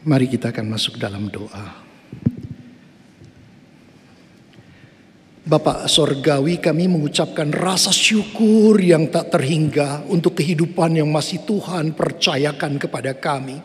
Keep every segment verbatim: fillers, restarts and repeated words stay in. Mari kita akan masuk dalam doa. Bapak Sorgawi, kami mengucapkan rasa syukur yang tak terhingga untuk kehidupan yang masih Tuhan percayakan kepada kami.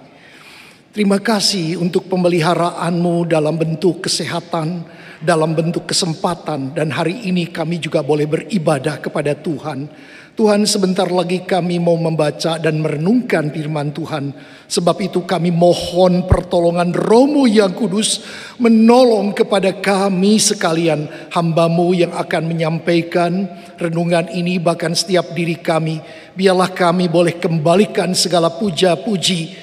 Terima kasih untuk pemeliharaanmu dalam bentuk kesehatan, dalam bentuk kesempatan, dan hari ini kami juga boleh beribadah kepada Tuhan. Tuhan, sebentar lagi kami mau membaca dan merenungkan firman Tuhan. Sebab itu kami mohon pertolongan Roh-Mu yang kudus menolong kepada kami sekalian, hamba-Mu yang akan menyampaikan renungan ini, bahkan setiap diri kami. Biarlah kami boleh kembalikan segala puja-puji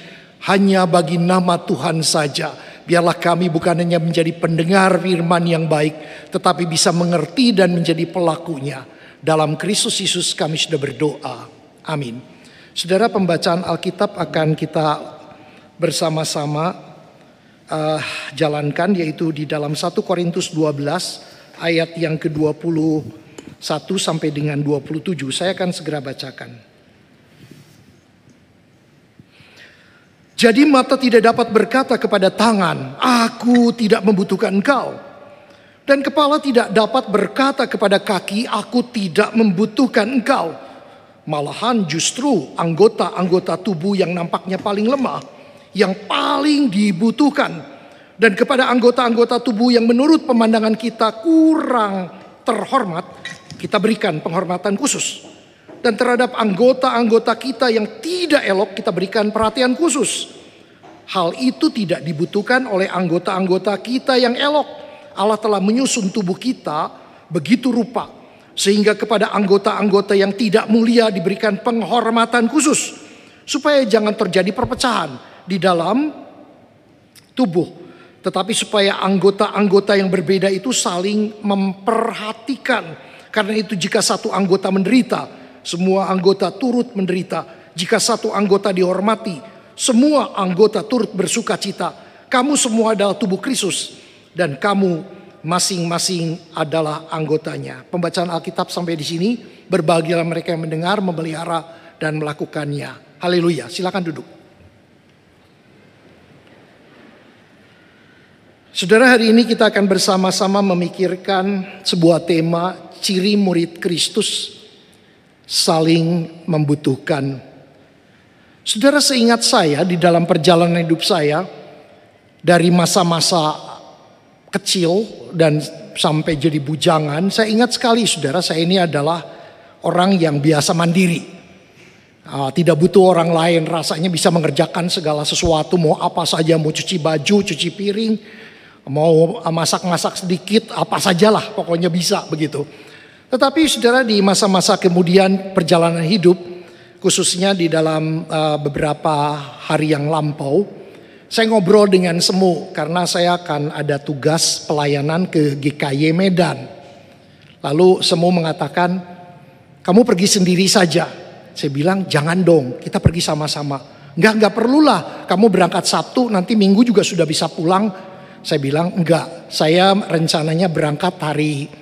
hanya bagi nama Tuhan saja. Biarlah kami bukan hanya menjadi pendengar firman yang baik, tetapi bisa mengerti dan menjadi pelakunya. Dalam Kristus Yesus kami sudah berdoa. Amin. Saudara, pembacaan Alkitab akan kita bersama-sama uh, jalankan, yaitu di dalam satu Korintus dua belas ayat yang ke dua puluh satu sampai dengan dua puluh tujuh. Saya akan segera bacakan. Jadi mata tidak dapat berkata kepada tangan, aku tidak membutuhkan engkau. Dan kepala tidak dapat berkata kepada kaki, aku tidak membutuhkan engkau. Malahan justru anggota-anggota tubuh yang nampaknya paling lemah, yang paling dibutuhkan. Dan kepada anggota-anggota tubuh yang menurut pemandangan kita kurang terhormat, kita berikan penghormatan khusus. Dan terhadap anggota-anggota kita yang tidak elok kita berikan perhatian khusus. Hal itu tidak dibutuhkan oleh anggota-anggota kita yang elok. Allah telah menyusun tubuh kita begitu rupa, sehingga kepada anggota-anggota yang tidak mulia diberikan penghormatan khusus, supaya jangan terjadi perpecahan di dalam tubuh, tetapi supaya anggota-anggota yang berbeda itu saling memperhatikan. Karena itu jika satu anggota menderita, semua anggota turut menderita. Jika satu anggota dihormati, semua anggota turut bersuka cita. Kamu semua adalah tubuh Kristus, dan kamu masing-masing adalah anggotanya. Pembacaan Alkitab sampai di sini. Berbahagialah mereka yang mendengar, memelihara, dan melakukannya. Haleluya, silakan duduk. Saudara, hari ini kita akan bersama-sama memikirkan sebuah tema, ciri murid Kristus saling membutuhkan. Saudara, seingat saya di dalam perjalanan hidup saya, dari masa-masa kecil dan sampai jadi bujangan, saya ingat sekali saudara, saya ini adalah orang yang biasa mandiri. Tidak butuh orang lain, rasanya bisa mengerjakan segala sesuatu, mau apa saja, mau cuci baju, cuci piring, mau masak-masak sedikit, apa sajalah pokoknya bisa begitu. Tetapi saudara, di masa-masa kemudian perjalanan hidup, khususnya di dalam uh, beberapa hari yang lampau, saya ngobrol dengan Semu karena saya akan ada tugas pelayanan ke G K Y Medan. Lalu Semu mengatakan, kamu pergi sendiri saja. Saya bilang, jangan dong, kita pergi sama-sama. Enggak, enggak perlulah, kamu berangkat Sabtu, nanti Minggu juga sudah bisa pulang. Saya bilang, enggak, saya rencananya berangkat hari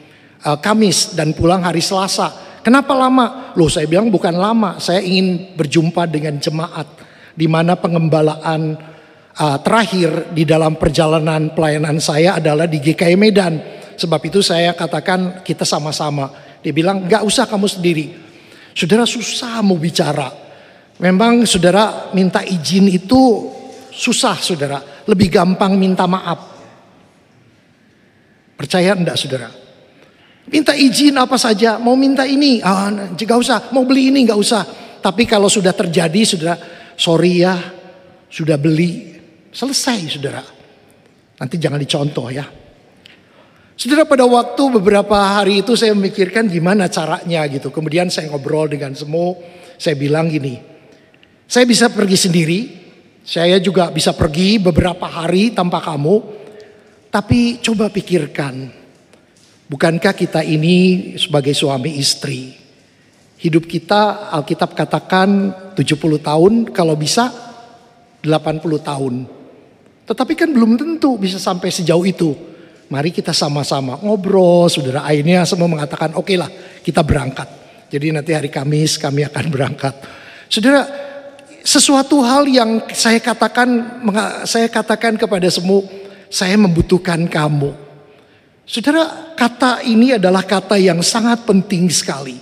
Kamis dan pulang hari Selasa. Kenapa lama? Loh, saya bilang bukan lama, saya ingin berjumpa dengan jemaat, di mana pengembalaan uh, terakhir di dalam perjalanan pelayanan saya adalah di G K Y Medan. Sebab itu saya katakan kita sama-sama. Dia bilang gak usah kamu sendiri. Saudara, susah mau bicara. Memang saudara minta izin itu susah saudara, lebih gampang minta maaf. Percaya enggak saudara? Minta izin apa saja, mau minta ini, ah, gak usah, mau beli ini, gak usah. Tapi kalau sudah terjadi, saudara, sorry ya, sudah beli, selesai saudara. Nanti jangan dicontoh ya. Saudara, pada waktu beberapa hari itu saya memikirkan gimana caranya gitu. Kemudian saya ngobrol dengan Semu, saya bilang gini, saya bisa pergi sendiri, saya juga bisa pergi beberapa hari tanpa kamu. Tapi coba pikirkan, bukankah kita ini sebagai suami istri, hidup kita Alkitab katakan tujuh puluh tahun, kalau bisa delapan puluh tahun. Tetapi kan belum tentu bisa sampai sejauh itu. Mari kita sama-sama ngobrol saudara. Akhirnya semua mengatakan oke lah, kita berangkat. Jadi nanti hari Kamis kami akan berangkat. Saudara, sesuatu hal yang saya katakan, saya katakan kepada semua, saya membutuhkan kamu. Saudara, kata ini adalah kata yang sangat penting sekali.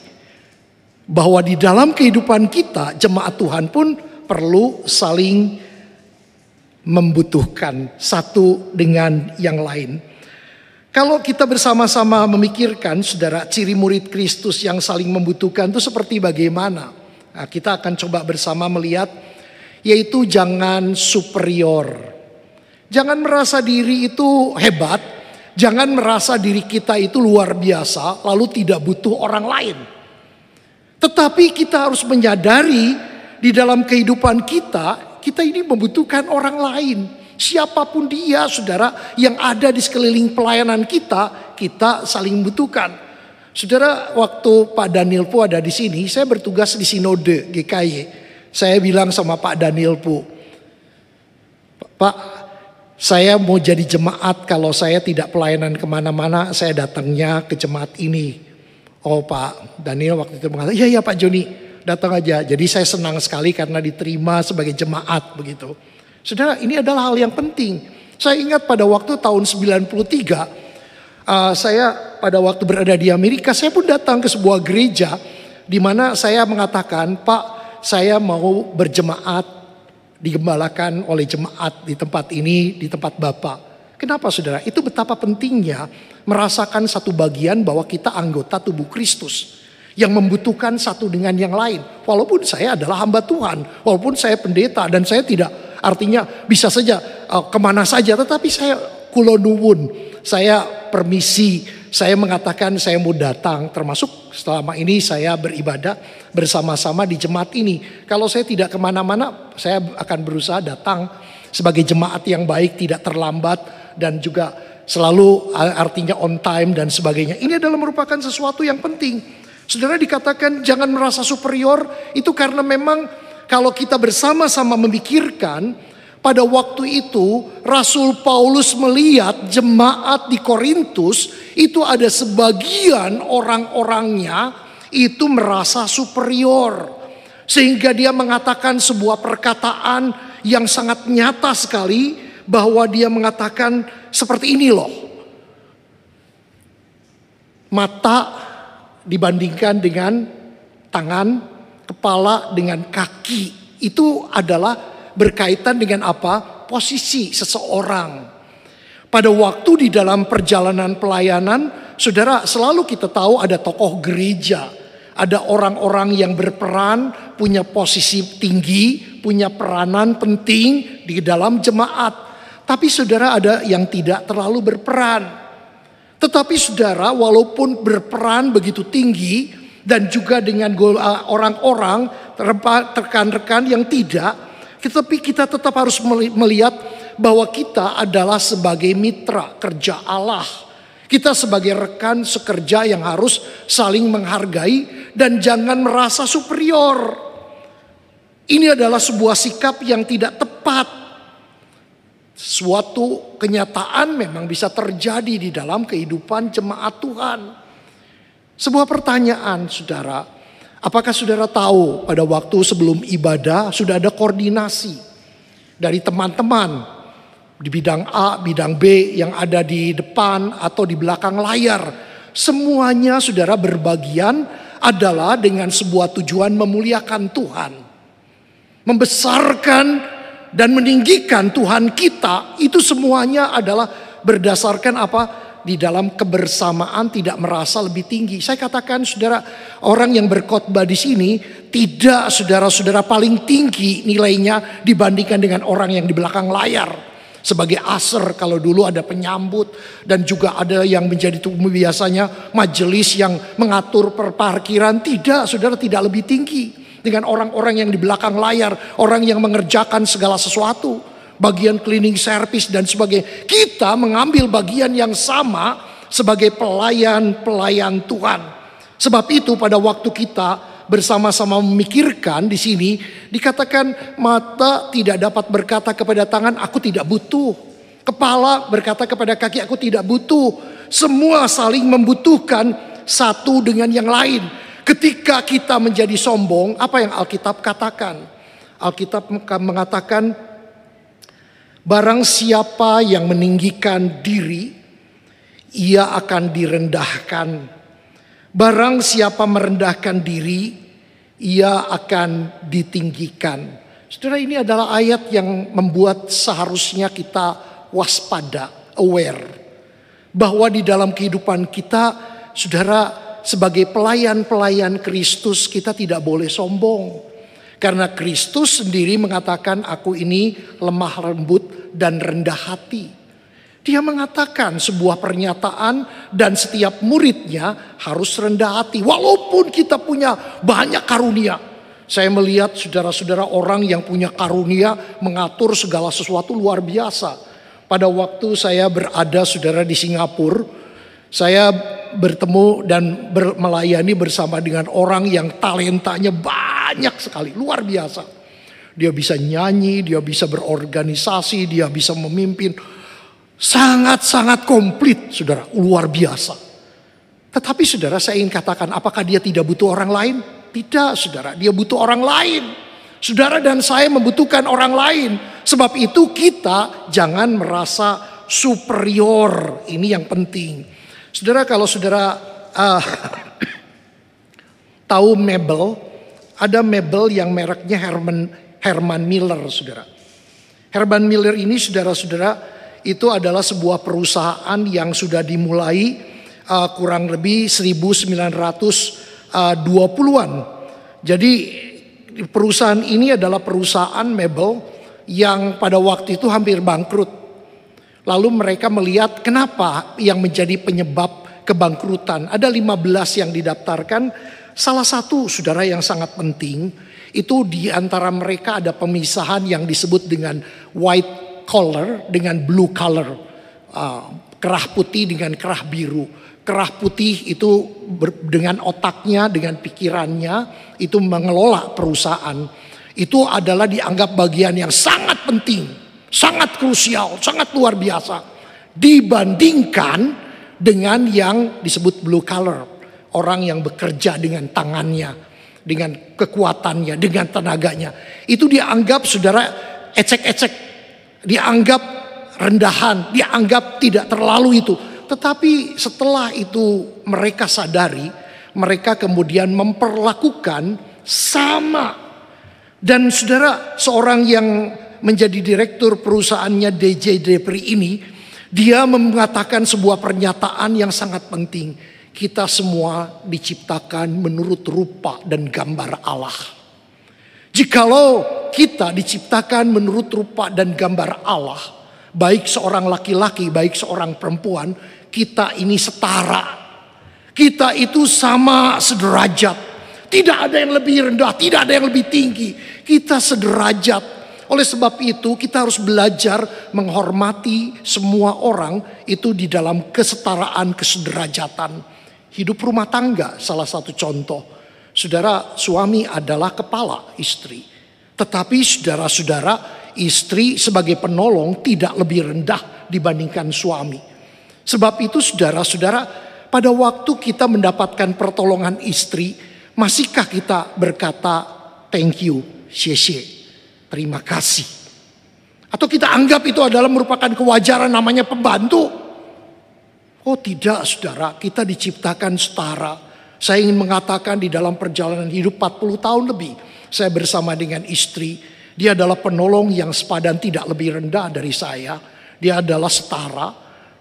Bahwa di dalam kehidupan kita, jemaat Tuhan pun perlu saling membutuhkan satu dengan yang lain. Kalau kita bersama-sama memikirkan, saudara, ciri murid Kristus yang saling membutuhkan itu seperti bagaimana? Nah, kita akan coba bersama melihat, yaitu jangan superior. Jangan merasa diri itu hebat, jangan merasa diri kita itu luar biasa, lalu tidak butuh orang lain. Tetapi kita harus menyadari di dalam kehidupan kita, kita ini membutuhkan orang lain. Siapapun dia, saudara, yang ada di sekeliling pelayanan kita, kita saling membutuhkan. Saudara, waktu Pak Daniel Pu ada di sini, saya bertugas di sinode G K Y. Saya bilang sama Pak Daniel Pu, "Pak, saya mau jadi jemaat. Kalau saya tidak pelayanan kemana-mana, saya datangnya ke jemaat ini." Oh, Pak Daniel waktu itu mengatakan, "Iya, iya Pak Joni, datang aja." Jadi saya senang sekali karena diterima sebagai jemaat begitu. Saudara, ini adalah hal yang penting. Saya ingat pada waktu tahun sembilan puluh tiga, uh, saya pada waktu berada di Amerika, saya pun datang ke sebuah gereja di mana saya mengatakan, "Pak, saya mau berjemaat, digembalakan oleh jemaat di tempat ini, di tempat Bapak." Kenapa, saudara? Itu betapa pentingnya merasakan satu bagian bahwa kita anggota tubuh Kristus yang membutuhkan satu dengan yang lain. Walaupun saya adalah hamba Tuhan, walaupun saya pendeta, dan saya tidak artinya bisa saja uh, kemana saja, tetapi saya kulonuwun, saya permisi, saya mengatakan saya mau datang. Termasuk selama ini saya beribadah bersama-sama di jemaat ini. Kalau saya tidak kemana-mana, saya akan berusaha datang sebagai jemaat yang baik, tidak terlambat, dan juga selalu artinya on time dan sebagainya. Ini adalah merupakan sesuatu yang penting. Saudara, dikatakan jangan merasa superior, itu karena memang kalau kita bersama-sama memikirkan, pada waktu itu Rasul Paulus melihat jemaat di Korintus itu ada sebagian orang-orangnya itu merasa superior. Sehingga dia mengatakan sebuah perkataan yang sangat nyata sekali, bahwa dia mengatakan seperti ini loh. Mata dibandingkan dengan tangan, kepala dengan kaki. Itu adalah berkaitan dengan apa? Posisi seseorang. Pada waktu di dalam perjalanan pelayanan, saudara, selalu kita tahu ada tokoh gereja. Ada orang-orang yang berperan, punya posisi tinggi, punya peranan penting di dalam jemaat. Tapi saudara, ada yang tidak terlalu berperan. Tetapi saudara, walaupun berperan begitu tinggi, dan juga dengan orang-orang, rekan-rekan yang tidak, tetapi kita tetap harus melihat bahwa kita adalah sebagai mitra kerja Allah. Kita sebagai rekan sekerja yang harus saling menghargai dan jangan merasa superior. Ini adalah sebuah sikap yang tidak tepat. Suatu kenyataan memang bisa terjadi di dalam kehidupan jemaat Tuhan. Sebuah pertanyaan, saudara. Apakah saudara tahu pada waktu sebelum ibadah sudah ada koordinasi dari teman-teman? Di bidang A, bidang B, yang ada di depan atau di belakang layar. Semuanya saudara berbagian adalah dengan sebuah tujuan memuliakan Tuhan. Membesarkan dan meninggikan Tuhan kita, itu semuanya adalah berdasarkan apa? Di dalam kebersamaan, tidak merasa lebih tinggi. Saya katakan saudara, orang yang berkhotbah di sini tidak saudara-saudara paling tinggi nilainya dibandingkan dengan orang yang di belakang layar. Sebagai aser kalau dulu ada penyambut, dan juga ada yang menjadi tubuh biasanya majelis yang mengatur perparkiran. Tidak, saudara, tidak lebih tinggi dengan orang-orang yang di belakang layar, orang yang mengerjakan segala sesuatu, bagian cleaning service dan sebagainya. Kita mengambil bagian yang sama sebagai pelayan-pelayan Tuhan. Sebab itu pada waktu kita bersama-sama memikirkan di sini, dikatakan mata tidak dapat berkata kepada tangan, "Aku tidak butuh." Kepala berkata kepada kaki, "Aku tidak butuh." Semua saling membutuhkan satu dengan yang lain. Ketika kita menjadi sombong, apa yang Alkitab katakan? Alkitab mengatakan, barang siapa yang meninggikan diri, ia akan direndahkan. Barang siapa merendahkan diri, ia akan ditinggikan. Saudara, ini adalah ayat yang membuat seharusnya kita waspada, aware. Bahwa di dalam kehidupan kita, saudara, sebagai pelayan-pelayan Kristus, kita tidak boleh sombong. Karena Kristus sendiri mengatakan, aku ini lemah lembut dan rendah hati. Dia mengatakan sebuah pernyataan dan setiap muridnya harus rendah hati. Walaupun kita punya banyak karunia. Saya melihat saudara-saudara orang yang punya karunia mengatur segala sesuatu luar biasa. Pada waktu saya berada saudara di Singapura, saya bertemu dan ber, melayani bersama dengan orang yang talentanya banyak sekali, luar biasa. Dia bisa nyanyi, dia bisa berorganisasi, dia bisa memimpin. Sangat-sangat komplit, saudara, luar biasa. Tetapi saudara, saya ingin katakan, apakah dia tidak butuh orang lain? Tidak, saudara, dia butuh orang lain. Saudara dan saya membutuhkan orang lain. Sebab itu kita jangan merasa superior. Ini yang penting. Saudara, kalau saudara uh, tahu mebel, ada mebel yang mereknya Herman, Herman Miller, saudara. Herman Miller ini, saudara-saudara, itu adalah sebuah perusahaan yang sudah dimulai uh, kurang lebih seribu sembilan ratus dua puluhan. Jadi perusahaan ini adalah perusahaan mebel yang pada waktu itu hampir bangkrut. Lalu mereka melihat kenapa yang menjadi penyebab kebangkrutan. Ada lima belas yang didaftarkan. Salah satu, saudara, yang sangat penting, itu di antara mereka ada pemisahan yang disebut dengan white color dengan blue color, uh, kerah putih dengan kerah biru. Kerah putih itu ber, dengan otaknya, dengan pikirannya, itu mengelola perusahaan. Itu adalah dianggap bagian yang sangat penting, sangat krusial, sangat luar biasa. Dibandingkan dengan yang disebut blue color, orang yang bekerja dengan tangannya, dengan kekuatannya, dengan tenaganya. Itu dianggap, saudara, ecek-ecek. Dianggap rendahan, dianggap tidak terlalu itu. Tetapi setelah itu mereka sadari, mereka kemudian memperlakukan sama. Dan saudara, seorang yang menjadi direktur perusahaannya D J Depri ini, dia mengatakan sebuah pernyataan yang sangat penting. Kita semua diciptakan menurut rupa dan gambar Allah. Jikalau kita diciptakan menurut rupa dan gambar Allah, baik seorang laki-laki, baik seorang perempuan, kita ini setara. Kita itu sama sederajat. Tidak ada yang lebih rendah, tidak ada yang lebih tinggi. Kita sederajat. Oleh sebab itu kita harus belajar menghormati semua orang itu di dalam kesetaraan, kesederajatan. Hidup rumah tangga salah satu contoh. Saudara, suami adalah kepala istri. Tetapi saudara-saudara, istri sebagai penolong tidak lebih rendah dibandingkan suami. Sebab itu saudara-saudara, pada waktu kita mendapatkan pertolongan istri, masihkah kita berkata thank you, xie-xie, terima kasih? Atau kita anggap itu adalah merupakan kewajaran namanya pembantu? Oh tidak, saudara, kita diciptakan setara. Saya ingin mengatakan di dalam perjalanan hidup empat puluh tahun lebih, saya bersama dengan istri. Dia adalah penolong yang sepadan, tidak lebih rendah dari saya. Dia adalah setara.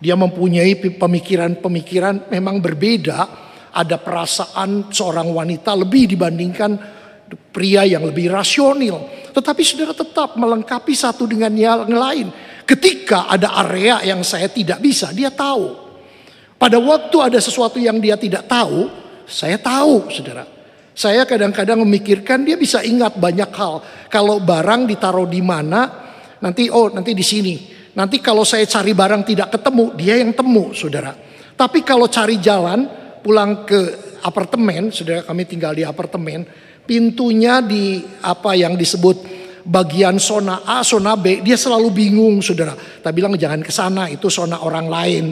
Dia mempunyai pemikiran-pemikiran memang berbeda. Ada perasaan seorang wanita lebih dibandingkan pria yang lebih rasional. Tetapi saudara tetap melengkapi satu dengan yang lain. Ketika ada area yang saya tidak bisa, dia tahu. Pada waktu ada sesuatu yang dia tidak tahu, saya tahu, saudara. Saya kadang-kadang memikirkan, dia bisa ingat banyak hal. Kalau barang ditaruh di mana, nanti oh nanti di sini. Nanti kalau saya cari barang tidak ketemu, dia yang temu, saudara. Tapi kalau cari jalan pulang ke apartemen, saudara, kami tinggal di apartemen, pintunya di apa yang disebut bagian zona A, zona B, dia selalu bingung, saudara. Tapi bilang jangan ke sana, itu zona orang lain.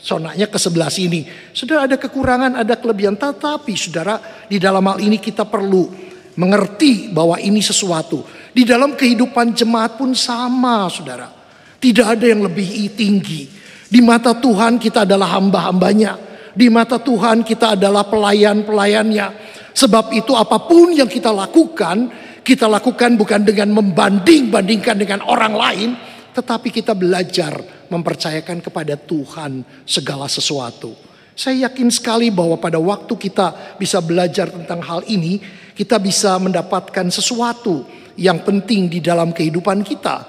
Sonanya ke sebelah sini. Saudara, ada kekurangan, ada kelebihan. Tetapi saudara, di dalam hal ini kita perlu mengerti bahwa ini sesuatu. Di dalam kehidupan jemaat pun sama, saudara. Tidak ada yang lebih tinggi. Di mata Tuhan kita adalah hamba-hambanya. Di mata Tuhan kita adalah pelayan-pelayannya. Sebab itu apapun yang kita lakukan, kita lakukan bukan dengan membanding-bandingkan dengan orang lain, tetapi kita belajar mempercayakan kepada Tuhan segala sesuatu. Saya yakin sekali bahwa pada waktu kita bisa belajar tentang hal ini, kita bisa mendapatkan sesuatu yang penting di dalam kehidupan kita.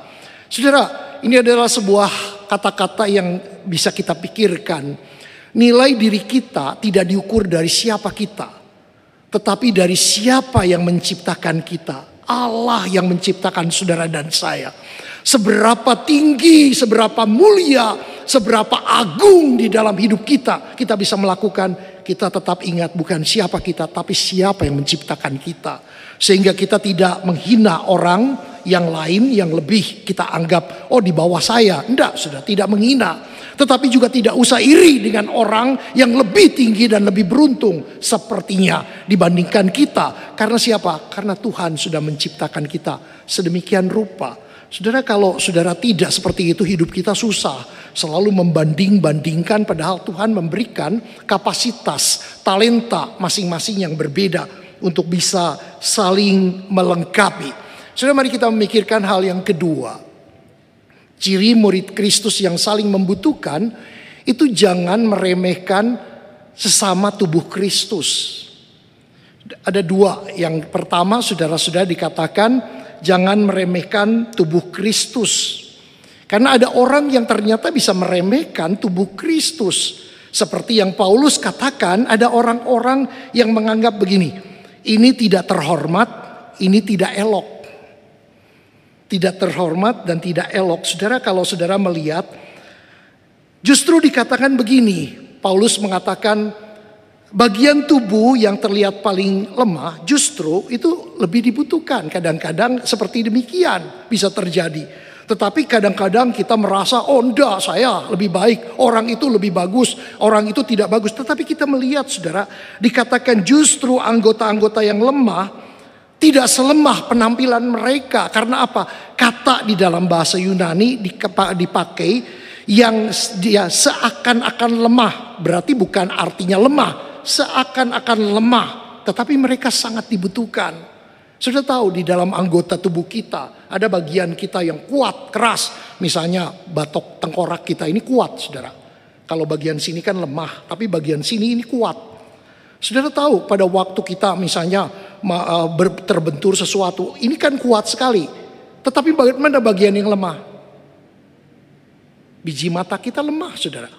Saudara, ini adalah sebuah kata-kata yang bisa kita pikirkan. Nilai diri kita tidak diukur dari siapa kita, tetapi dari siapa yang menciptakan kita. Allah yang menciptakan saudara dan saya. Seberapa tinggi, seberapa mulia, seberapa agung di dalam hidup kita, kita bisa melakukan. Kita tetap ingat bukan siapa kita, tapi siapa yang menciptakan kita. Sehingga kita tidak menghina orang yang lain yang lebih kita anggap, oh di bawah saya. Enggak, sudah tidak menghina. Tetapi juga tidak usah iri dengan orang yang lebih tinggi dan lebih beruntung sepertinya dibandingkan kita. Karena siapa? Karena Tuhan sudah menciptakan kita sedemikian rupa. Saudara, kalau saudara tidak seperti itu, hidup kita susah. Selalu membanding-bandingkan, padahal Tuhan memberikan kapasitas, talenta masing-masing yang berbeda untuk bisa saling melengkapi. Saudara, mari kita memikirkan hal yang kedua. Ciri murid Kristus yang saling membutuhkan itu jangan meremehkan sesama tubuh Kristus. Ada dua. Yang pertama, saudara-saudara, dikatakan jangan meremehkan tubuh Kristus. Karena ada orang yang ternyata bisa meremehkan tubuh Kristus. Seperti yang Paulus katakan, ada orang-orang yang menganggap begini, ini tidak terhormat, ini tidak elok. Tidak terhormat dan tidak elok. Saudara, kalau saudara melihat, justru dikatakan begini, Paulus mengatakan bagian tubuh yang terlihat paling lemah justru itu lebih dibutuhkan. Kadang-kadang seperti demikian bisa terjadi. Tetapi kadang-kadang kita merasa, oh enggak, saya lebih baik, orang itu lebih bagus, orang itu tidak bagus. Tetapi kita melihat, saudara, dikatakan justru anggota-anggota yang lemah tidak selemah penampilan mereka. Karena apa? Kata di dalam bahasa Yunani dipakai yang dia seakan-akan lemah. Berarti bukan artinya lemah. Seakan-akan lemah. Tetapi mereka sangat dibutuhkan. Sudah tahu di dalam anggota tubuh kita ada bagian kita yang kuat, keras. Misalnya batok tengkorak kita ini kuat, saudara. Kalau bagian sini kan lemah, tapi bagian sini ini kuat. Saudara tahu pada waktu kita misalnya terbentur sesuatu, ini kan kuat sekali. Tetapi bagaimana bagian yang lemah? Biji mata kita lemah, saudara.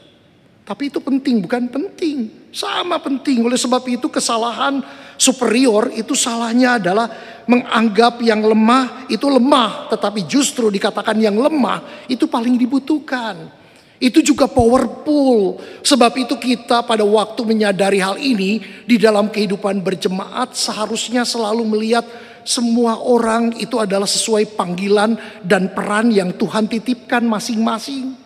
Tapi itu penting, bukan penting. Sama penting. Oleh sebab itu kesalahan superior itu salahnya adalah menganggap yang lemah itu lemah. Tetapi justru dikatakan yang lemah itu paling dibutuhkan. Itu juga powerful. Sebab itu kita pada waktu menyadari hal ini di dalam kehidupan berjemaat seharusnya selalu melihat semua orang itu adalah sesuai panggilan dan peran yang Tuhan titipkan masing-masing.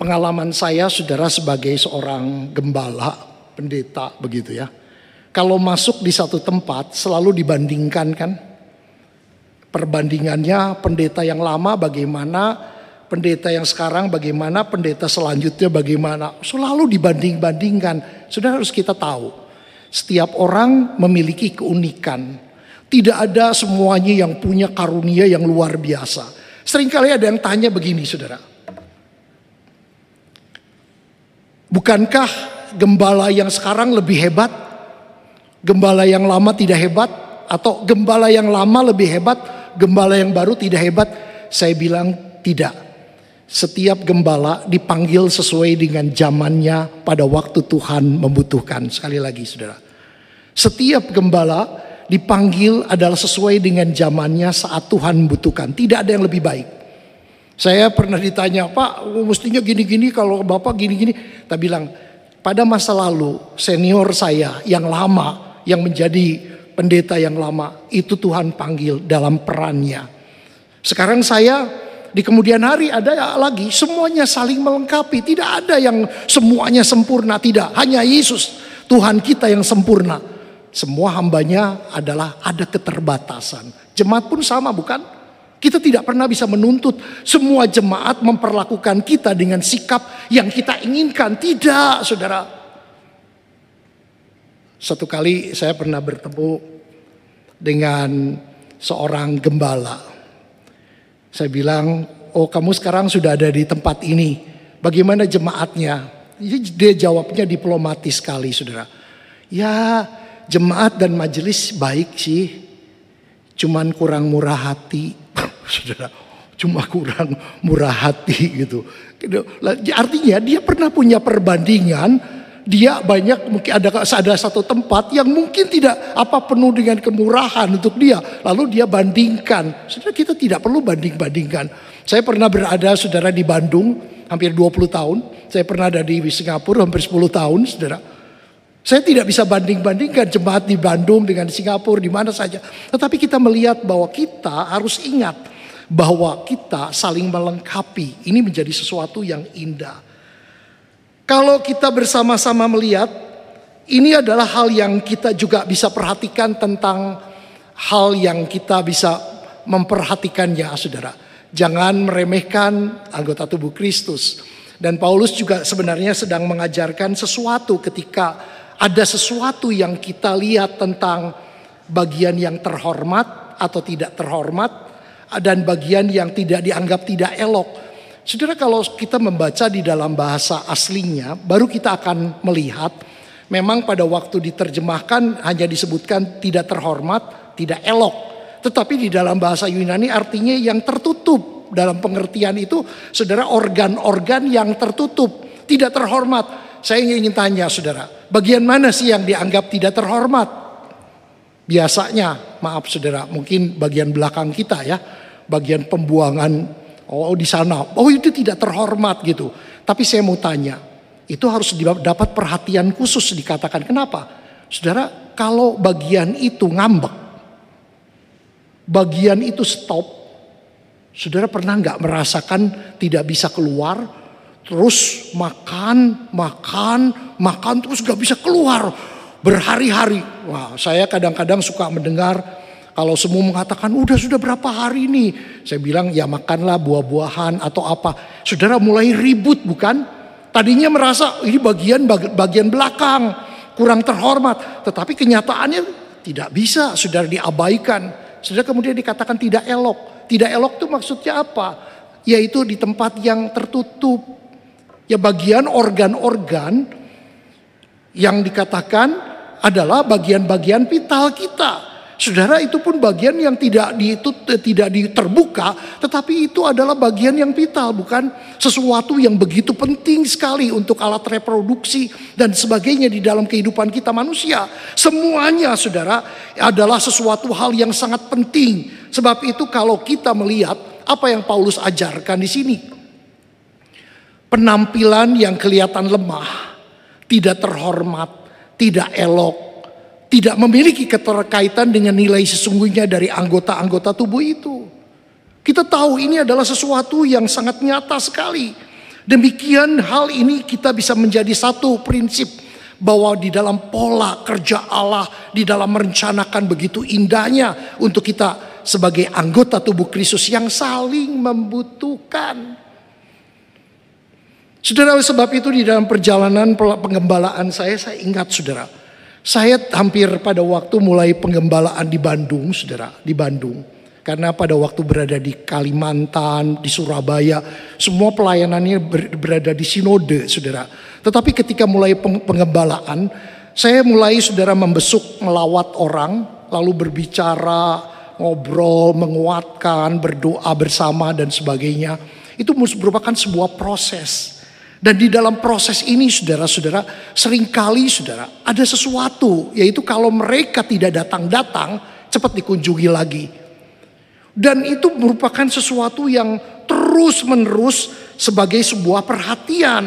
Pengalaman saya, saudara, sebagai seorang gembala, pendeta begitu ya. Kalau masuk di satu tempat selalu dibandingkan kan. Perbandingannya pendeta yang lama bagaimana, pendeta yang sekarang bagaimana, pendeta selanjutnya bagaimana. Selalu dibanding-bandingkan. Saudara, harus kita tahu, setiap orang memiliki keunikan. Tidak ada semuanya yang punya karunia yang luar biasa. Seringkali ada yang tanya begini, saudara. Bukankah gembala yang sekarang lebih hebat? Gembala yang lama tidak hebat? Atau gembala yang lama lebih hebat? Gembala yang baru tidak hebat? Saya bilang tidak. Setiap gembala dipanggil sesuai dengan zamannya pada waktu Tuhan membutuhkan. Sekali lagi, saudara, setiap gembala dipanggil adalah sesuai dengan zamannya saat Tuhan membutuhkan. Tidak ada yang lebih baik. Saya pernah ditanya, Pak, mestinya gini-gini, kalau Bapak gini-gini. Saya bilang, pada masa lalu senior saya yang lama, yang menjadi pendeta yang lama, itu Tuhan panggil dalam perannya. Sekarang saya, di kemudian hari ada lagi, semuanya saling melengkapi. Tidak ada yang semuanya sempurna, tidak. Hanya Yesus, Tuhan kita yang sempurna. Semua hambanya adalah ada keterbatasan. Jemaat pun sama, bukan? Kita tidak pernah bisa menuntut semua jemaat memperlakukan kita dengan sikap yang kita inginkan. Tidak, saudara. Satu kali saya pernah bertemu dengan seorang gembala. Saya bilang, oh kamu sekarang sudah ada di tempat ini. Bagaimana jemaatnya? Dia jawabnya diplomatis sekali, saudara. Ya, jemaat dan majelis baik sih. Cuman kurang murah hati. Saudara, cuma kurang murah hati gitu. Artinya dia pernah punya perbandingan. Dia banyak, mungkin ada, ada satu tempat yang mungkin tidak apa penuh dengan kemurahan untuk dia. Lalu dia bandingkan. Saudara, kita tidak perlu banding-bandingkan. Saya pernah berada, saudara, di Bandung hampir dua puluh tahun. Saya pernah ada di Singapura hampir sepuluh tahun, saudara. Saya tidak bisa banding-bandingkan jemaat di Bandung dengan di Singapura, di mana saja. Tetapi kita melihat bahwa kita harus ingat bahwa kita saling melengkapi. Ini menjadi sesuatu yang indah. Kalau kita bersama-sama melihat, ini adalah hal yang kita juga bisa perhatikan tentang hal yang kita bisa memperhatikannya, saudara. Jangan meremehkan anggota tubuh Kristus. Dan Paulus juga sebenarnya sedang mengajarkan sesuatu ketika ada sesuatu yang kita lihat tentang bagian yang terhormat atau tidak terhormat, dan bagian yang tidak dianggap tidak elok. Saudara, kalau kita membaca di dalam bahasa aslinya, baru kita akan melihat, memang pada waktu diterjemahkan hanya disebutkan tidak terhormat, tidak elok. Tetapi di dalam bahasa Yunani artinya yang tertutup. Dalam pengertian itu, saudara, organ-organ yang tertutup, tidak terhormat. Saya ingin tanya, saudara, bagian mana sih yang dianggap tidak terhormat? Biasanya, maaf saudara, mungkin bagian belakang kita ya, bagian pembuangan, oh di sana, oh itu tidak terhormat gitu. Tapi saya mau tanya, itu harus dapat perhatian khusus dikatakan. Kenapa? Saudara, kalau bagian itu ngambek, bagian itu stop, saudara pernah nggak merasakan tidak bisa keluar? Terus makan, makan, makan terus gak bisa keluar berhari-hari. Wah, saya kadang-kadang suka mendengar kalau semua mengatakan udah sudah berapa hari ini. Saya bilang ya makanlah buah-buahan atau apa. Saudara mulai ribut bukan? Tadinya merasa ini bagian bagian belakang kurang terhormat. Tetapi kenyataannya tidak bisa, saudara, diabaikan. Saudara kemudian dikatakan tidak elok. Tidak elok itu maksudnya apa? Yaitu di tempat yang tertutup. Ya, bagian organ-organ yang dikatakan adalah bagian-bagian vital kita. Saudara, itu pun bagian yang tidak ditut, tidak diterbuka, tetapi itu adalah bagian yang vital, bukan sesuatu yang begitu penting sekali untuk alat reproduksi dan sebagainya di dalam kehidupan kita manusia. Semuanya, saudara, adalah sesuatu hal yang sangat penting. Sebab itu kalau kita melihat apa yang Paulus ajarkan di sini, penampilan yang kelihatan lemah, tidak terhormat, tidak elok, tidak memiliki keterkaitan dengan nilai sesungguhnya dari anggota-anggota tubuh itu. Kita tahu ini adalah sesuatu yang sangat nyata sekali. Demikian hal ini kita bisa menjadi satu prinsip bahwa di dalam pola kerja Allah, di dalam merencanakan begitu indahnya untuk kita sebagai anggota tubuh Kristus yang saling membutuhkan. Saudara, sebab itu di dalam perjalanan pengembalaan saya, saya ingat saudara. Saya hampir pada waktu mulai pengembalaan di Bandung, saudara, di Bandung. Karena pada waktu berada di Kalimantan, di Surabaya, semua pelayanannya berada di sinode, saudara. Tetapi ketika mulai pengembalaan, saya mulai saudara membesuk, melawat orang, lalu berbicara, ngobrol, menguatkan, berdoa bersama dan sebagainya. Itu merupakan sebuah proses. Dan di dalam proses ini saudara-saudara, seringkali saudara ada sesuatu, yaitu kalau mereka tidak datang-datang cepat dikunjungi lagi. Dan itu merupakan sesuatu yang terus-menerus sebagai sebuah perhatian.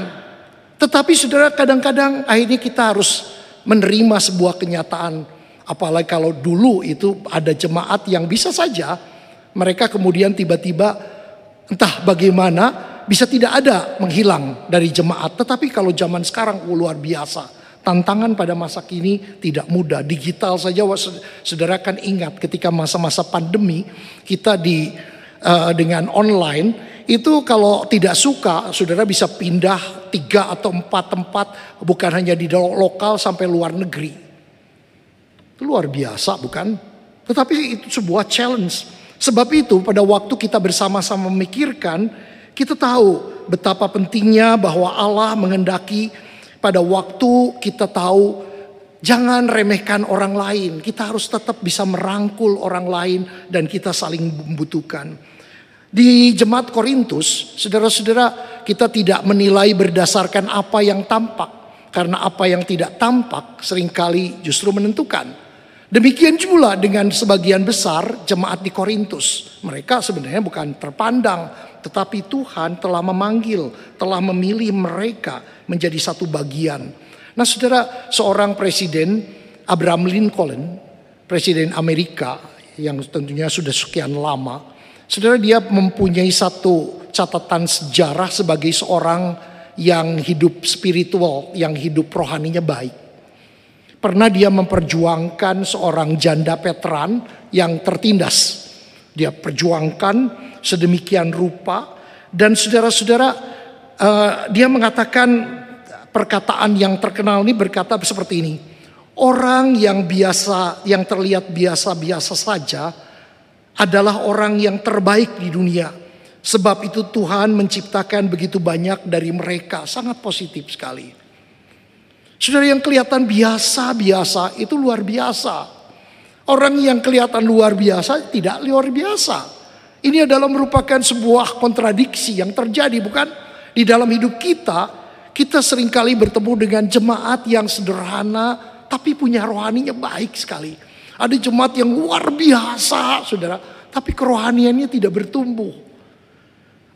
Tetapi saudara, kadang-kadang akhirnya kita harus menerima sebuah kenyataan. Apalagi kalau dulu itu ada jemaat yang bisa saja mereka kemudian tiba-tiba entah bagaimana bisa tidak ada, menghilang dari jemaat. Tetapi kalau zaman sekarang oh, luar biasa. Tantangan pada masa kini tidak mudah. Digital saja, saudara kan ingat ketika masa-masa pandemi kita di uh, dengan online itu kalau tidak suka saudara bisa pindah tiga atau empat tempat, bukan hanya di lokal sampai luar negeri. Itu luar biasa, bukan? Tetapi itu sebuah challenge. Sebab itu pada waktu kita bersama-sama memikirkan, kita tahu betapa pentingnya bahwa Allah menghendaki pada waktu kita tahu jangan remehkan orang lain. Kita harus tetap bisa merangkul orang lain dan kita saling membutuhkan. Di jemaat Korintus, saudara-saudara, kita tidak menilai berdasarkan apa yang tampak. Karena apa yang tidak tampak seringkali justru menentukan. Demikian pula dengan sebagian besar jemaat di Korintus. Mereka sebenarnya bukan terpandang, tetapi Tuhan telah memanggil, telah memilih mereka menjadi satu bagian. Nah, saudara, seorang presiden, Abraham Lincoln, presiden Amerika yang tentunya sudah sekian lama, saudara, dia mempunyai satu catatan sejarah sebagai seorang yang hidup spiritual, yang hidup rohaninya baik. Pernah dia memperjuangkan seorang janda veteran yang tertindas. Dia perjuangkan sedemikian rupa. Dan saudara-saudara, uh, dia mengatakan perkataan yang terkenal ini, berkata seperti ini. Orang yang biasa, yang terlihat biasa-biasa saja adalah orang yang terbaik di dunia. Sebab itu Tuhan menciptakan begitu banyak dari mereka. Sangat positif sekali. Saudara, yang kelihatan biasa-biasa itu luar biasa. Orang yang kelihatan luar biasa tidak luar biasa. Ini adalah merupakan sebuah kontradiksi yang terjadi, bukan? Di dalam hidup kita, kita seringkali bertemu dengan jemaat yang sederhana tapi punya rohaninya baik sekali. Ada jemaat yang luar biasa, saudara, tapi kerohaniannya tidak bertumbuh.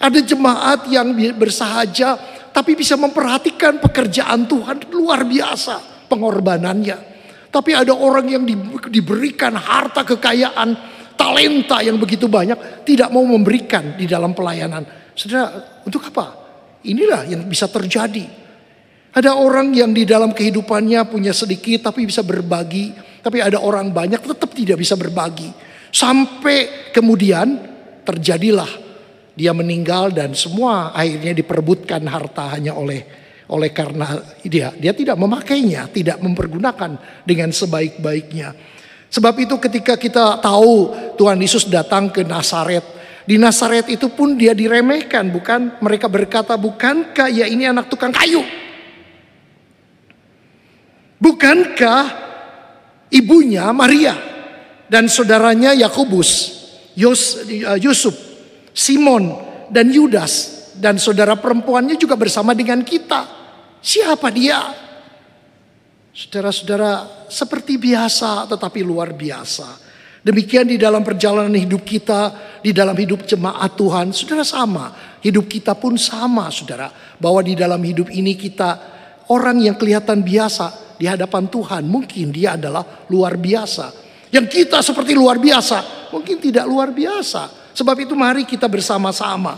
Ada jemaat yang bersahaja tapi bisa memperhatikan pekerjaan Tuhan luar biasa pengorbanannya. Tapi ada orang yang di, diberikan harta kekayaan, talenta yang begitu banyak, tidak mau memberikan di dalam pelayanan. Saudara, untuk apa? Inilah yang bisa terjadi. Ada orang yang di dalam kehidupannya punya sedikit tapi bisa berbagi. Tapi ada orang banyak tetap tidak bisa berbagi. Sampai kemudian terjadilah. Dia meninggal dan semua akhirnya diperebutkan harta hanya oleh oleh karena dia dia tidak memakainya, tidak mempergunakan dengan sebaik-baiknya. Sebab itu ketika kita tahu Tuhan Yesus datang ke Nazaret, di Nazaret itu pun dia diremehkan, bukan? Mereka berkata, bukankah ya ini anak tukang kayu? Bukankah ibunya Maria dan saudaranya Yakobus, Yusuf, Simon dan Yudas dan saudara perempuannya juga bersama dengan kita. Siapa dia? Saudara-saudara, seperti biasa tetapi luar biasa. Demikian di dalam perjalanan hidup kita, di dalam hidup jemaat Tuhan, saudara, sama. Hidup kita pun sama, saudara. Bahwa di dalam hidup ini kita, orang yang kelihatan biasa di hadapan Tuhan, mungkin dia adalah luar biasa. Yang kita seperti luar biasa, mungkin tidak luar biasa. Sebab itu mari kita bersama-sama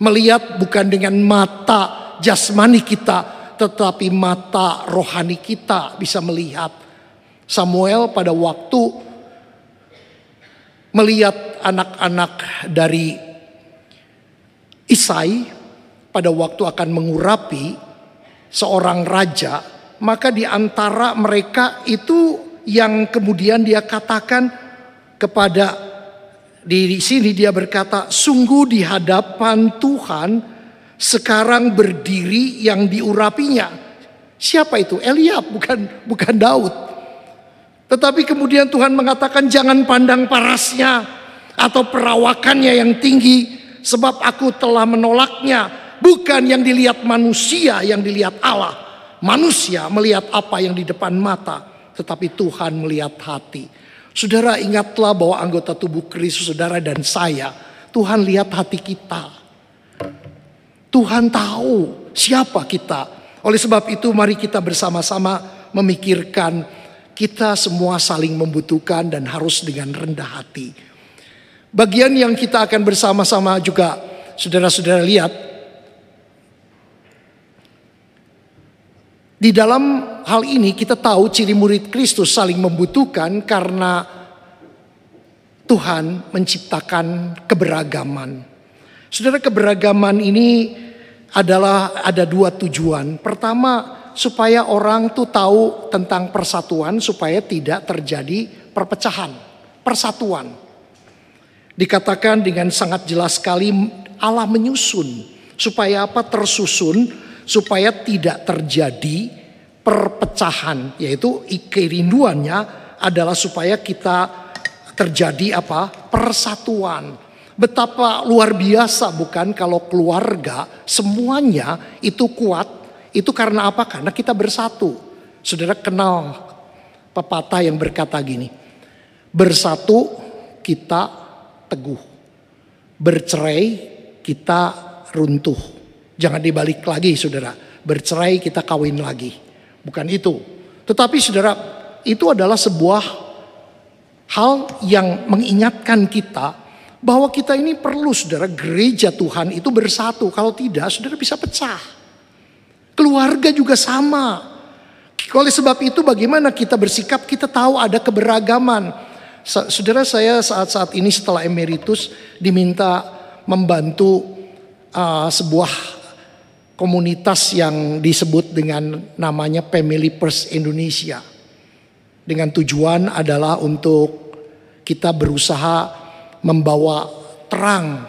melihat bukan dengan mata jasmani kita, tetapi mata rohani kita bisa melihat. Samuel pada waktu melihat anak-anak dari Isai pada waktu akan mengurapi seorang raja, maka di antara mereka itu yang kemudian dia katakan kepada, di sini dia berkata, sungguh di hadapan Tuhan sekarang berdiri yang diurapinya. Siapa itu? Eliab, bukan bukan Daud. Tetapi kemudian Tuhan mengatakan, jangan pandang parasnya atau perawakannya yang tinggi, sebab aku telah menolaknya. Bukan yang dilihat manusia, yang dilihat Allah. Manusia melihat apa yang di depan mata, tetapi Tuhan melihat hati. Saudara, ingatlah bahwa anggota tubuh Kristus, saudara dan saya, Tuhan lihat hati kita. Tuhan tahu siapa kita. Oleh sebab itu mari kita bersama-sama memikirkan, kita semua saling membutuhkan dan harus dengan rendah hati. Bagian yang kita akan bersama-sama juga, saudara-saudara lihat. Di dalam hal ini kita tahu ciri murid Kristus saling membutuhkan karena Tuhan menciptakan keberagaman. Saudara, keberagaman ini adalah ada dua tujuan. Pertama, supaya orang tuh tahu tentang persatuan supaya tidak terjadi perpecahan. Persatuan. Dikatakan dengan sangat jelas sekali Allah menyusun supaya apa? Tersusun. Supaya tidak terjadi perpecahan, yaitu kerinduannya adalah supaya kita terjadi apa? Persatuan. Betapa luar biasa bukan kalau keluarga semuanya itu kuat, itu karena apa? Karena kita bersatu. Saudara kenal pepatah yang berkata gini, bersatu kita teguh, bercerai kita runtuh. Jangan dibalik lagi saudara, bercerai kita kawin lagi. Bukan itu. Tetapi saudara, itu adalah sebuah hal yang mengingatkan kita bahwa kita ini perlu saudara, gereja Tuhan itu bersatu. Kalau tidak saudara bisa pecah. Keluarga juga sama. Oleh sebab itu bagaimana kita bersikap, kita tahu ada keberagaman. Saudara, saya saat-saat ini setelah emeritus diminta membantu uh, sebuah komunitas yang disebut dengan namanya Family First Indonesia. Dengan tujuan adalah untuk kita berusaha membawa terang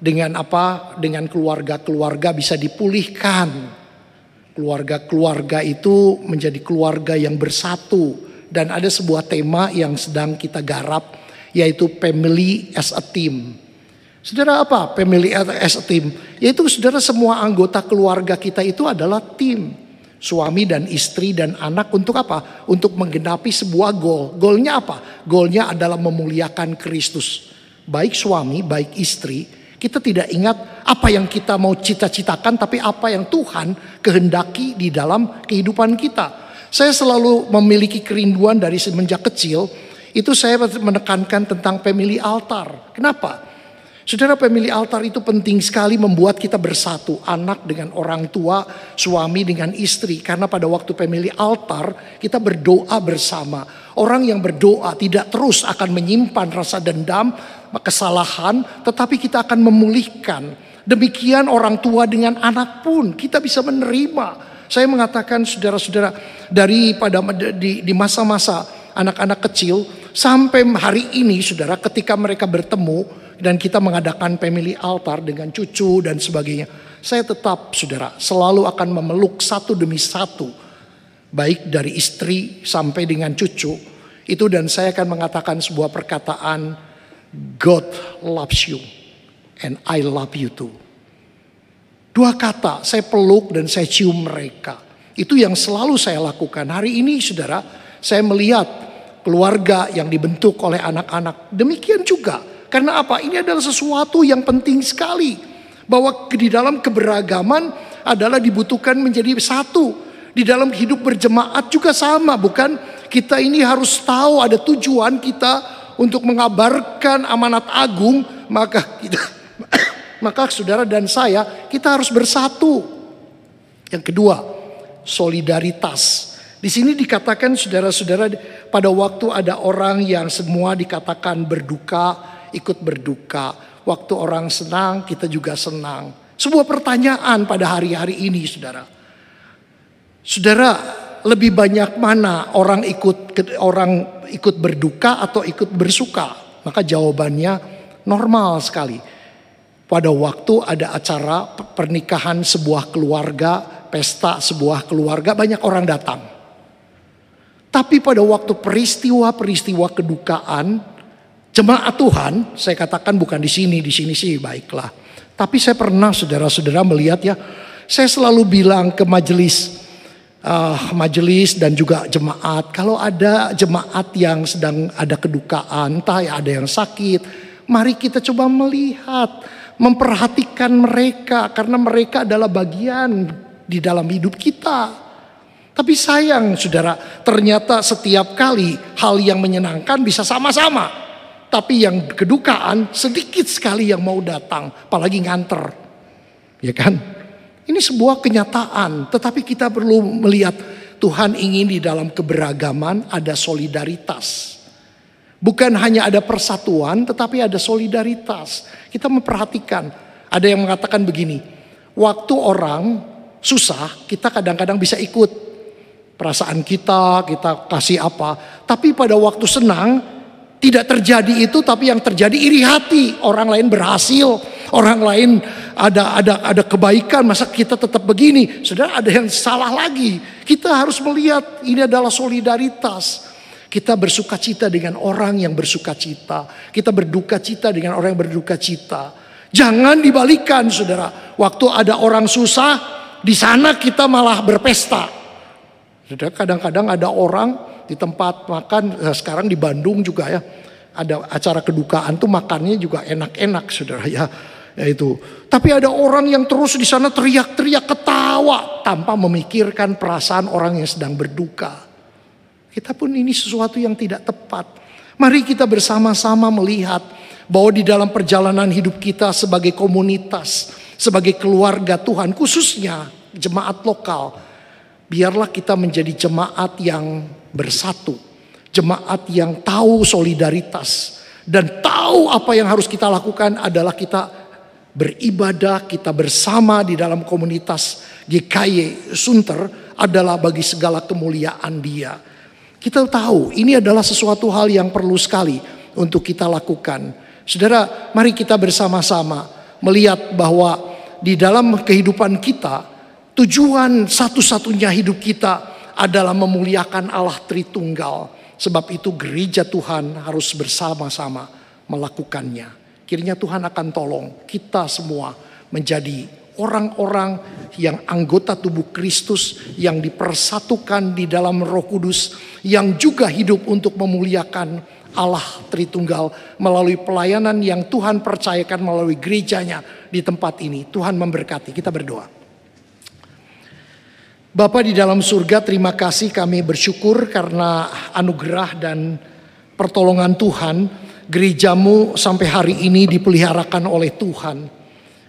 dengan apa? Dengan keluarga-keluarga bisa dipulihkan. Keluarga-keluarga itu menjadi keluarga yang bersatu. Dan ada sebuah tema yang sedang kita garap yaitu Family as a Team. Saudara, apa family as a team? Yaitu saudara semua anggota keluarga kita itu adalah tim. Suami dan istri dan anak untuk apa? Untuk menggenapi sebuah goal. Goalnya apa? Goalnya adalah memuliakan Kristus. Baik suami, baik istri. Kita tidak ingat apa yang kita mau cita-citakan, tapi apa yang Tuhan kehendaki di dalam kehidupan kita. Saya selalu memiliki kerinduan dari semenjak kecil. Itu saya menekankan tentang family altar. Kenapa? Saudara, pemilih altar itu penting sekali membuat kita bersatu. Anak dengan orang tua, suami dengan istri. Karena pada waktu pemilih altar, kita berdoa bersama. Orang yang berdoa tidak terus akan menyimpan rasa dendam, kesalahan. Tetapi kita akan memulihkan. Demikian orang tua dengan anak pun kita bisa menerima. Saya mengatakan saudara-saudara, dari pada di, di masa-masa anak-anak kecil, sampai hari ini saudara ketika mereka bertemu, dan kita mengadakan family altar dengan cucu dan sebagainya. Saya tetap saudara selalu akan memeluk satu demi satu. Baik dari istri sampai dengan cucu. Itu dan saya akan mengatakan sebuah perkataan. God loves you and I love you too. Dua kata saya peluk dan saya cium mereka. Itu yang selalu saya lakukan. Hari ini saudara saya melihat keluarga yang dibentuk oleh anak-anak. Demikian juga. Karena apa? Ini adalah sesuatu yang penting sekali. Bahwa di dalam keberagaman adalah dibutuhkan menjadi satu. Di dalam hidup berjemaat juga sama, bukan? Kita ini harus tahu ada tujuan kita untuk mengabarkan amanat agung. Maka kita, maka saudara dan saya, kita harus bersatu. Yang kedua, solidaritas. Di sini dikatakan saudara-saudara pada waktu ada orang yang semua dikatakan berduka, ikut berduka. Waktu orang senang, kita juga senang. Sebuah pertanyaan pada hari-hari ini, saudara. Saudara, lebih banyak mana orang ikut orang ikut berduka atau ikut bersuka? Maka jawabannya normal sekali. Pada waktu ada acara pernikahan sebuah keluarga, pesta sebuah keluarga, banyak orang datang. Tapi pada waktu peristiwa-peristiwa kedukaan, jemaat Tuhan, saya katakan bukan di sini, di sini sih baiklah. Tapi saya pernah saudara-saudara melihat ya, saya selalu bilang ke majelis, uh, majelis dan juga jemaat, kalau ada jemaat yang sedang ada kedukaan, entah ya ada yang sakit, mari kita coba melihat, memperhatikan mereka, karena mereka adalah bagian di dalam hidup kita. Tapi sayang saudara, ternyata setiap kali hal yang menyenangkan bisa sama-sama. Tapi yang kedukaan sedikit sekali yang mau datang. Apalagi nganter. Ya kan? Ini sebuah kenyataan, tetapi kita perlu melihat Tuhan ingin di dalam keberagaman ada solidaritas. Bukan hanya ada persatuan, tetapi ada solidaritas. Kita memperhatikan, ada yang mengatakan begini, waktu orang susah, kita kadang-kadang bisa ikut perasaan kita, kita kasih apa. Tapi pada waktu senang, tidak terjadi itu, tapi yang terjadi iri hati. Orang lain berhasil, orang lain ada ada ada kebaikan, masa kita tetap begini? Saudara, ada yang salah lagi. Kita harus melihat ini adalah solidaritas. Kita bersuka cita dengan orang yang bersuka cita. Kita berduka cita dengan orang yang berduka cita. Jangan dibalikan, saudara. Waktu ada orang susah, di sana kita malah berpesta. Saudara, kadang-kadang ada orang di tempat makan, sekarang di Bandung juga ya, ada acara kedukaan tuh makannya juga enak-enak, saudara ya, yaitu. Tapi ada orang yang terus di sana teriak-teriak ketawa tanpa memikirkan perasaan orang yang sedang berduka. Kita pun ini sesuatu yang tidak tepat. Mari kita bersama-sama melihat bahwa di dalam perjalanan hidup kita sebagai komunitas, sebagai keluarga Tuhan, khususnya jemaat lokal, biarlah kita menjadi jemaat yang bersatu, jemaat yang tahu solidaritas dan tahu apa yang harus kita lakukan adalah kita beribadah, kita bersama di dalam komunitas G K Y Sunter adalah bagi segala kemuliaan Dia. Kita tahu ini adalah sesuatu hal yang perlu sekali untuk kita lakukan. Saudara, mari kita bersama-sama melihat bahwa di dalam kehidupan kita, tujuan satu-satunya hidup kita adalah memuliakan Allah Tritunggal. Sebab itu gereja Tuhan harus bersama-sama melakukannya. Kiranya Tuhan akan tolong kita semua menjadi orang-orang yang anggota tubuh Kristus, yang dipersatukan di dalam Roh Kudus, yang juga hidup untuk memuliakan Allah Tritunggal melalui pelayanan yang Tuhan percayakan melalui gerejanya di tempat ini. Tuhan memberkati. Kita berdoa. Bapa di dalam surga, terima kasih, kami bersyukur karena anugerah dan pertolongan Tuhan. Gerejamu sampai hari ini dipeliharakan oleh Tuhan.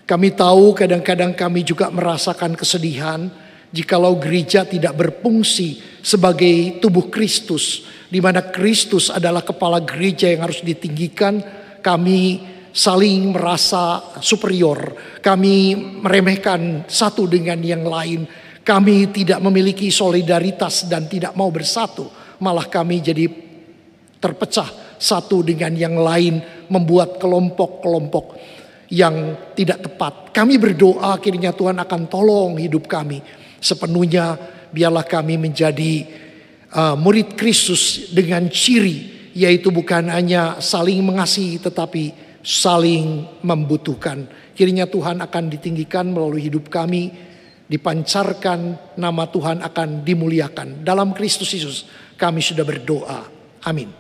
Kami tahu kadang-kadang kami juga merasakan kesedihan jikalau gereja tidak berfungsi sebagai tubuh Kristus, di mana Kristus adalah kepala gereja yang harus ditinggikan. Kami saling merasa superior, kami meremehkan satu dengan yang lain. Kami tidak memiliki solidaritas dan tidak mau bersatu. Malah kami jadi terpecah satu dengan yang lain. Membuat kelompok-kelompok yang tidak tepat. Kami berdoa kiranya Tuhan akan tolong hidup kami. Sepenuhnya biarlah kami menjadi uh, murid Kristus dengan ciri. Yaitu bukan hanya saling mengasihi tetapi saling membutuhkan. Kiranya Tuhan akan ditinggikan melalui hidup kami. Dipancarkan nama Tuhan akan dimuliakan. Dalam Kristus Yesus kami sudah berdoa. Amin.